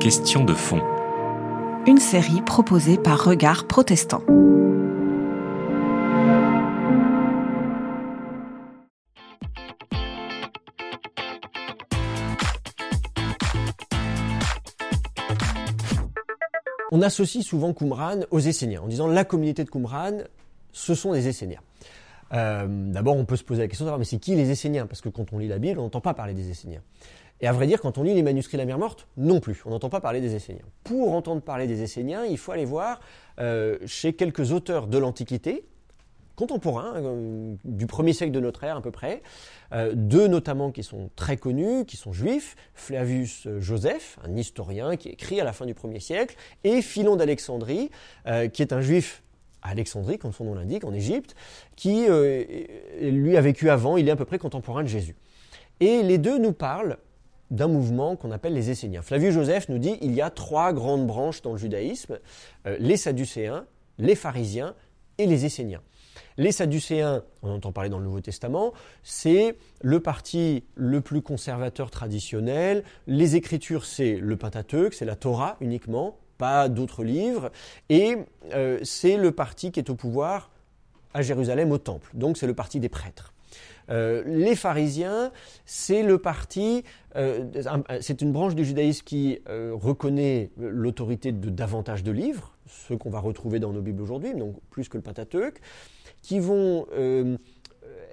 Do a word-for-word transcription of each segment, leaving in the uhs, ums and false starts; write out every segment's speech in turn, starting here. Question de fond. Une série proposée par Regards Protestants. On associe souvent Qumran aux Esséniens, en disant la communauté de Qumran, ce sont les Esséniens. Euh, d'abord, on peut se poser la question de savoir, mais c'est qui les Esséniens ? Parce que quand on lit la Bible, on n'entend pas parler des Esséniens. Et à vrai dire, quand on lit les manuscrits de la Mer Morte, non plus, on n'entend pas parler des Esséniens. Pour entendre parler des Esséniens, il faut aller voir euh, chez quelques auteurs de l'Antiquité, contemporains, euh, du premier siècle de notre ère à peu près, euh, deux notamment qui sont très connus, qui sont juifs, Flavius Josèphe, un historien qui écrit à la fin du premier siècle, et Philon d'Alexandrie, euh, qui est un juif à Alexandrie, comme son nom l'indique, en Égypte, qui euh, lui a vécu avant, il est à peu près contemporain de Jésus. Et les deux nous parlent d'un mouvement qu'on appelle les Esséniens. Flavius Josèphe nous dit qu'il y a trois grandes branches dans le judaïsme, euh, les Sadducéens, les Pharisiens et les Esséniens. Les Sadducéens, on entend parler dans le Nouveau Testament, c'est le parti le plus conservateur traditionnel, les Écritures c'est le Pentateuque, c'est la Torah uniquement, pas d'autres livres, et euh, c'est le parti qui est au pouvoir à Jérusalem, au Temple, donc c'est le parti des prêtres. Euh, les pharisiens, c'est le parti, euh, c'est une branche du judaïsme qui euh, reconnaît l'autorité de davantage de livres, ceux qu'on va retrouver dans nos Bibles aujourd'hui, donc plus que le Pentateuque, qui vont euh,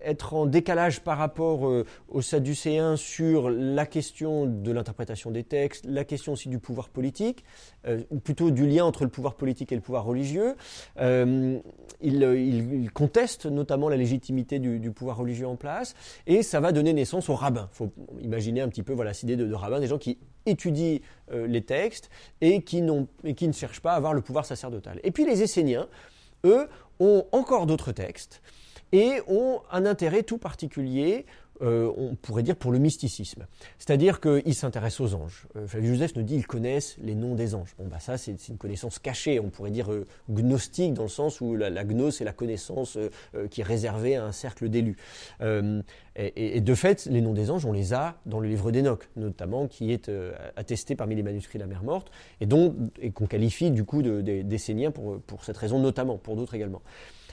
être en décalage par rapport euh, aux Sadducéens sur la question de l'interprétation des textes, la question aussi du pouvoir politique, euh, ou plutôt du lien entre le pouvoir politique et le pouvoir religieux. Euh, ils, ils, ils contestent notamment la légitimité du, du pouvoir religieux en place, et ça va donner naissance aux rabbins. Il faut imaginer un petit peu voilà, cette idée de, de rabbins, des gens qui étudient euh, les textes et qui, n'ont, et qui ne cherchent pas à avoir le pouvoir sacerdotal. Et puis les Esséniens, eux, ont encore d'autres textes, et ont un intérêt tout particulier, euh, on pourrait dire, pour le mysticisme. C'est-à-dire qu'ils s'intéressent aux anges. Euh, Flavius Josèphe nous dit qu'ils connaissent les noms des anges. Bon, bah ça, c'est, c'est une connaissance cachée, on pourrait dire euh, gnostique, dans le sens où la, la gnose, c'est la connaissance euh, euh, qui est réservée à un cercle d'élus. Euh, et, et de fait, les noms des anges, on les a dans le livre d'Enoch, notamment, qui est euh, attesté parmi les manuscrits de la Mer Morte, et, dont, et qu'on qualifie du coup de, de, d'Esséniens pour, pour cette raison notamment, pour d'autres également.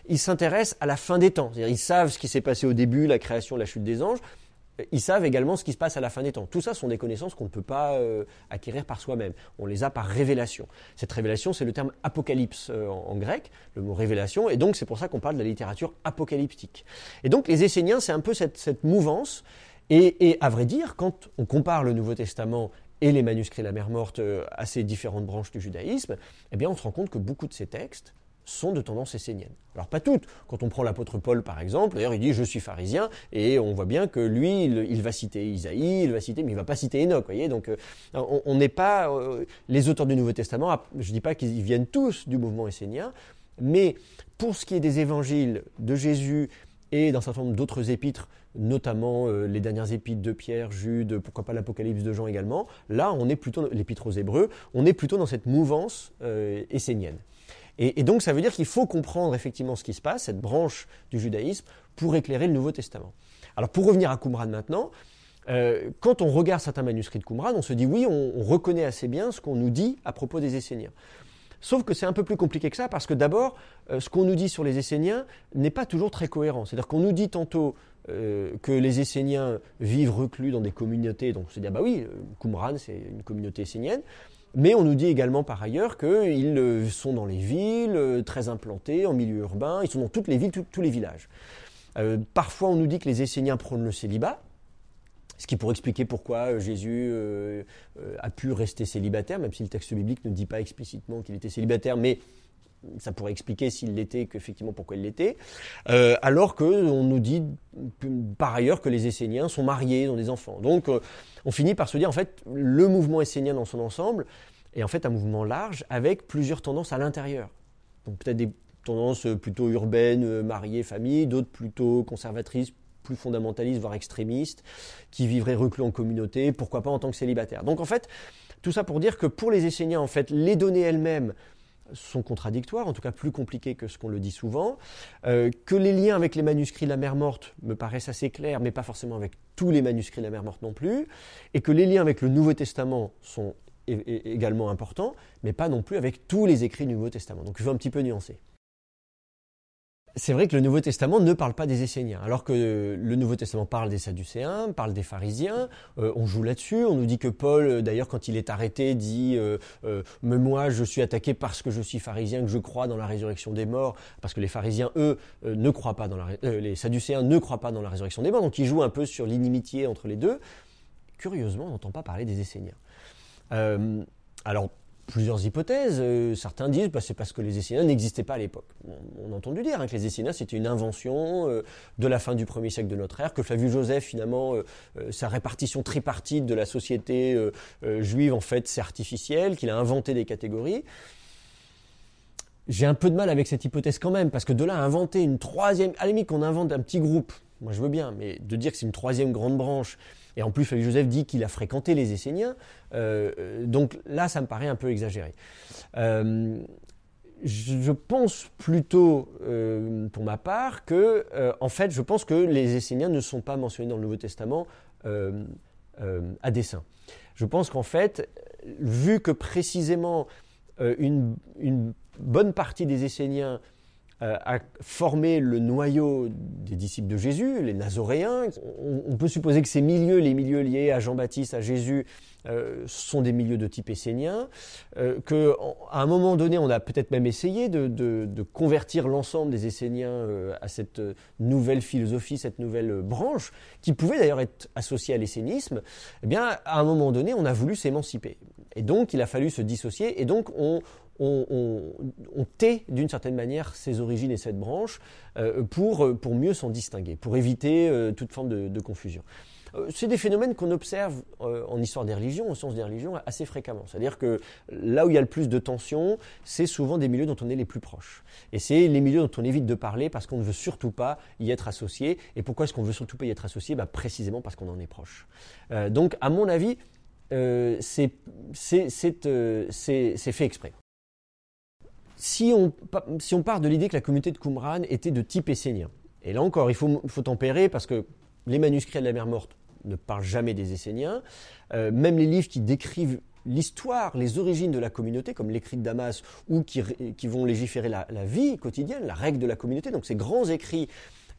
Ils s'intéressent à la fin des temps, c'est-à-dire ils savent ce qui s'est passé au début, la création, la chute des anges, ils savent également ce qui se passe à la fin des temps. Tout ça sont des connaissances qu'on ne peut pas euh, acquérir par soi-même, on les a par révélation. Cette révélation, c'est le terme « apocalypse euh, » en, en grec, le mot « révélation », et donc c'est pour ça qu'on parle de la littérature apocalyptique. Et donc les Esséniens, c'est un peu cette, cette mouvance, et, et à vrai dire, quand on compare le Nouveau Testament et les manuscrits de la Mer Morte à ces différentes branches du judaïsme, eh bien on se rend compte que beaucoup de ces textes sont de tendance essénienne. Alors pas toutes. Quand on prend l'apôtre Paul par exemple, d'ailleurs il dit « je suis pharisien » et on voit bien que lui, il, il va citer Isaïe, il va citer, mais il ne va pas citer Enoch, vous voyez. Donc euh, on n'est pas... Euh, les auteurs du Nouveau Testament, je ne dis pas qu'ils viennent tous du mouvement essénien, mais pour ce qui est des évangiles de Jésus et d'un certain nombre d'autres épîtres, notamment euh, les dernières épîtres de Pierre, Jude, pourquoi pas l'Apocalypse de Jean également, là on est plutôt, l'épître aux Hébreux, on est plutôt dans cette mouvance euh, essénienne. Et, et donc ça veut dire qu'il faut comprendre effectivement ce qui se passe, cette branche du judaïsme, pour éclairer le Nouveau Testament. Alors pour revenir à Qumran maintenant, euh, quand on regarde certains manuscrits de Qumran, on se dit oui, on, on reconnaît assez bien ce qu'on nous dit à propos des Esséniens. Sauf que c'est un peu plus compliqué que ça, parce que d'abord, euh, ce qu'on nous dit sur les Esséniens n'est pas toujours très cohérent. C'est-à-dire qu'on nous dit tantôt euh, que les Esséniens vivent reclus dans des communautés, donc on se dit ah bah oui, Qumran c'est une communauté essénienne. Mais on nous dit également par ailleurs qu'ils sont dans les villes, très implantés, en milieu urbain, ils sont dans toutes les villes, tout, tous les villages. Euh, parfois on nous dit que les Esséniens prônent le célibat, ce qui pourrait expliquer pourquoi Jésus euh, euh, a pu rester célibataire, même si le texte biblique ne dit pas explicitement qu'il était célibataire, mais ça pourrait expliquer s'il l'était, qu'effectivement pourquoi il l'était, euh, alors qu'on nous dit par ailleurs que les Esséniens sont mariés, ont des enfants. Donc euh, on finit par se dire en fait le mouvement essénien dans son ensemble est en fait un mouvement large avec plusieurs tendances à l'intérieur. Donc peut-être des tendances plutôt urbaines, mariées, famille, d'autres plutôt conservatrices, plus fondamentalistes, voire extrémistes, qui vivraient reclus en communauté, pourquoi pas en tant que célibataires. Donc en fait, tout ça pour dire que pour les Esséniens, en fait, les données elles-mêmes sont contradictoires, en tout cas plus compliquées que ce qu'on le dit souvent, euh, que les liens avec les manuscrits de la Mer Morte me paraissent assez clairs, mais pas forcément avec tous les manuscrits de la Mer Morte non plus, et que les liens avec le Nouveau Testament sont é- é- également importants, mais pas non plus avec tous les écrits du Nouveau Testament. Donc je veux un petit peu nuancer. C'est vrai que le Nouveau Testament ne parle pas des Esséniens, alors que le Nouveau Testament parle des Sadducéens, parle des Pharisiens, euh, on joue là-dessus, on nous dit que Paul, d'ailleurs, quand il est arrêté, dit euh, euh, « Mais moi, je suis attaqué parce que je suis pharisien, que je crois dans la résurrection des morts », parce que les pharisiens, eux, euh, ne croient pas dans la, euh, les Sadducéens ne croient pas dans la résurrection des morts, donc ils jouent un peu sur l'inimitié entre les deux. Curieusement, on n'entend pas parler des Esséniens. Euh, alors... Plusieurs hypothèses. Euh, certains disent que bah, c'est parce que les Esséniens n'existaient pas à l'époque. On, on a entendu dire hein, que les Esséniens, c'était une invention euh, de la fin du premier siècle de notre ère, que Flavius Josèphe, finalement, euh, euh, sa répartition tripartite de la société euh, euh, juive, en fait, c'est artificiel, qu'il a inventé des catégories. J'ai un peu de mal avec cette hypothèse quand même, parce que de là à inventer une troisième... À la limite, qu'on invente un petit groupe, moi je veux bien, mais de dire que c'est une troisième grande branche... Et en plus, Flavius Josèphe dit qu'il a fréquenté les Esséniens. Euh, donc là, ça me paraît un peu exagéré. Euh, je pense plutôt, euh, pour ma part, que, euh, en fait, je pense que les Esséniens ne sont pas mentionnés dans le Nouveau Testament euh, euh, à dessein. Je pense qu'en fait, vu que précisément euh, une, une bonne partie des Esséniens a formé le noyau des disciples de Jésus, les Nazoréens. On peut supposer que ces milieux, les milieux liés à Jean-Baptiste, à Jésus, euh, sont des milieux de type essénien, euh, qu'à un moment donné, on a peut-être même essayé de, de, de convertir l'ensemble des Esséniens euh, à cette nouvelle philosophie, cette nouvelle branche, qui pouvait d'ailleurs être associée à l'essénisme. Eh bien, à un moment donné, on a voulu s'émanciper. Et donc, il a fallu se dissocier, et donc on... On, on, on tait d'une certaine manière ses origines et cette branche euh, pour, pour mieux s'en distinguer, pour éviter euh, toute forme de, de confusion. Euh, c'est des phénomènes qu'on observe euh, en histoire des religions, en sciences des religions, assez fréquemment. C'est-à-dire que là où il y a le plus de tensions, c'est souvent des milieux dont on est les plus proches. Et c'est les milieux dont on évite de parler parce qu'on ne veut surtout pas y être associé. Et pourquoi est-ce qu'on ne veut surtout pas y être associé ? Bah, précisément parce qu'on en est proche. Euh, donc, à mon avis, euh, c'est, c'est, c'est, euh, c'est, c'est fait exprès. Si on, si on part de l'idée que la communauté de Qumran était de type essénien, et là encore, il faut, faut tempérer parce que les manuscrits de la Mer Morte ne parlent jamais des Esséniens, euh, même les livres qui décrivent l'histoire, les origines de la communauté, comme l'écrit de Damas, ou qui, qui vont légiférer la, la vie quotidienne, la règle de la communauté, donc ces grands écrits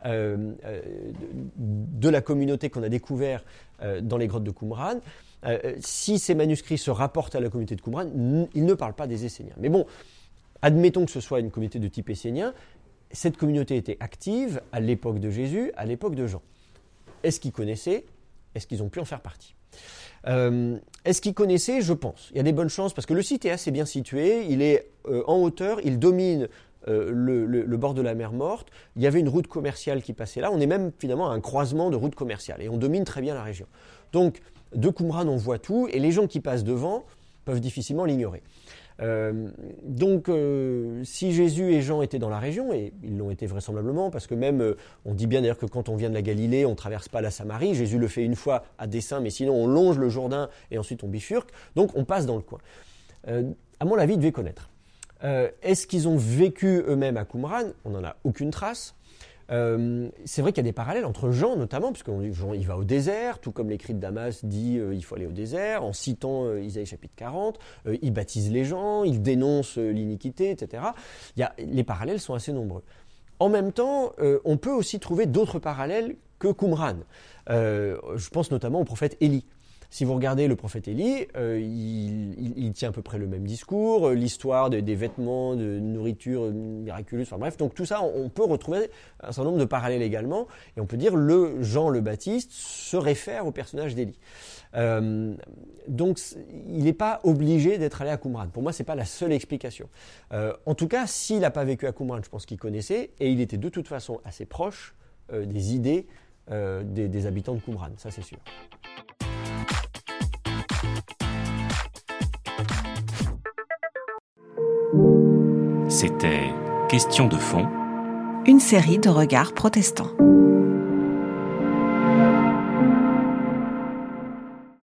euh, euh, de la communauté qu'on a découverts euh, dans les grottes de Qumran, euh, si ces manuscrits se rapportent à la communauté de Qumran, n- ils ne parlent pas des Esséniens. Mais bon, admettons que ce soit une communauté de type essénien, cette communauté était active à l'époque de Jésus, à l'époque de Jean. Est-ce qu'ils connaissaient ? Est-ce qu'ils ont pu en faire partie ? euh, Est-ce qu'ils connaissaient ? Je pense. Il y a des bonnes chances parce que le site est assez bien situé, il est euh, en hauteur, il domine euh, le, le, le bord de la Mer Morte, il y avait une route commerciale qui passait là, on est même finalement à un croisement de routes commerciales et on domine très bien la région. Donc de Qumran on voit tout et les gens qui passent devant peuvent difficilement l'ignorer. Euh, donc euh, si Jésus et Jean étaient dans la région, et ils l'ont été vraisemblablement, parce que même, euh, on dit bien d'ailleurs que quand on vient de la Galilée, on ne traverse pas la Samarie, Jésus le fait une fois à dessein, mais sinon on longe le Jourdain et ensuite on bifurque, donc on passe dans le coin. Euh, à mon avis, ils devaient connaître. Euh, est-ce qu'ils ont vécu eux-mêmes à Qumran ? On n'en a aucune trace. Euh, c'est vrai qu'il y a des parallèles entre Jean notamment, parce que Jean il va au désert, tout comme l'écrit de Damas dit euh, il faut aller au désert, en citant euh, Isaïe chapitre quarante, euh, il baptise les gens, il dénonce euh, l'iniquité, et cetera. Il y a, les parallèles sont assez nombreux. En même temps, euh, on peut aussi trouver d'autres parallèles que Qumran. Euh, je pense notamment au prophète Élie. Si vous regardez le prophète Élie, euh, il, il, il tient à peu près le même discours, euh, l'histoire de, des vêtements, de nourriture miraculeuse, enfin bref, donc tout ça, on, on peut retrouver un certain nombre de parallèles également, et on peut dire le Jean le Baptiste se réfère au personnage d'Élie. Euh, donc, il n'est pas obligé d'être allé à Qumran. Pour moi, ce n'est pas la seule explication. Euh, en tout cas, s'il n'a pas vécu à Qumran, je pense qu'il connaissait, et il était de toute façon assez proche euh, des idées euh, des, des habitants de Qumran, ça c'est sûr. C'était Question de fond, une série de Regards Protestants.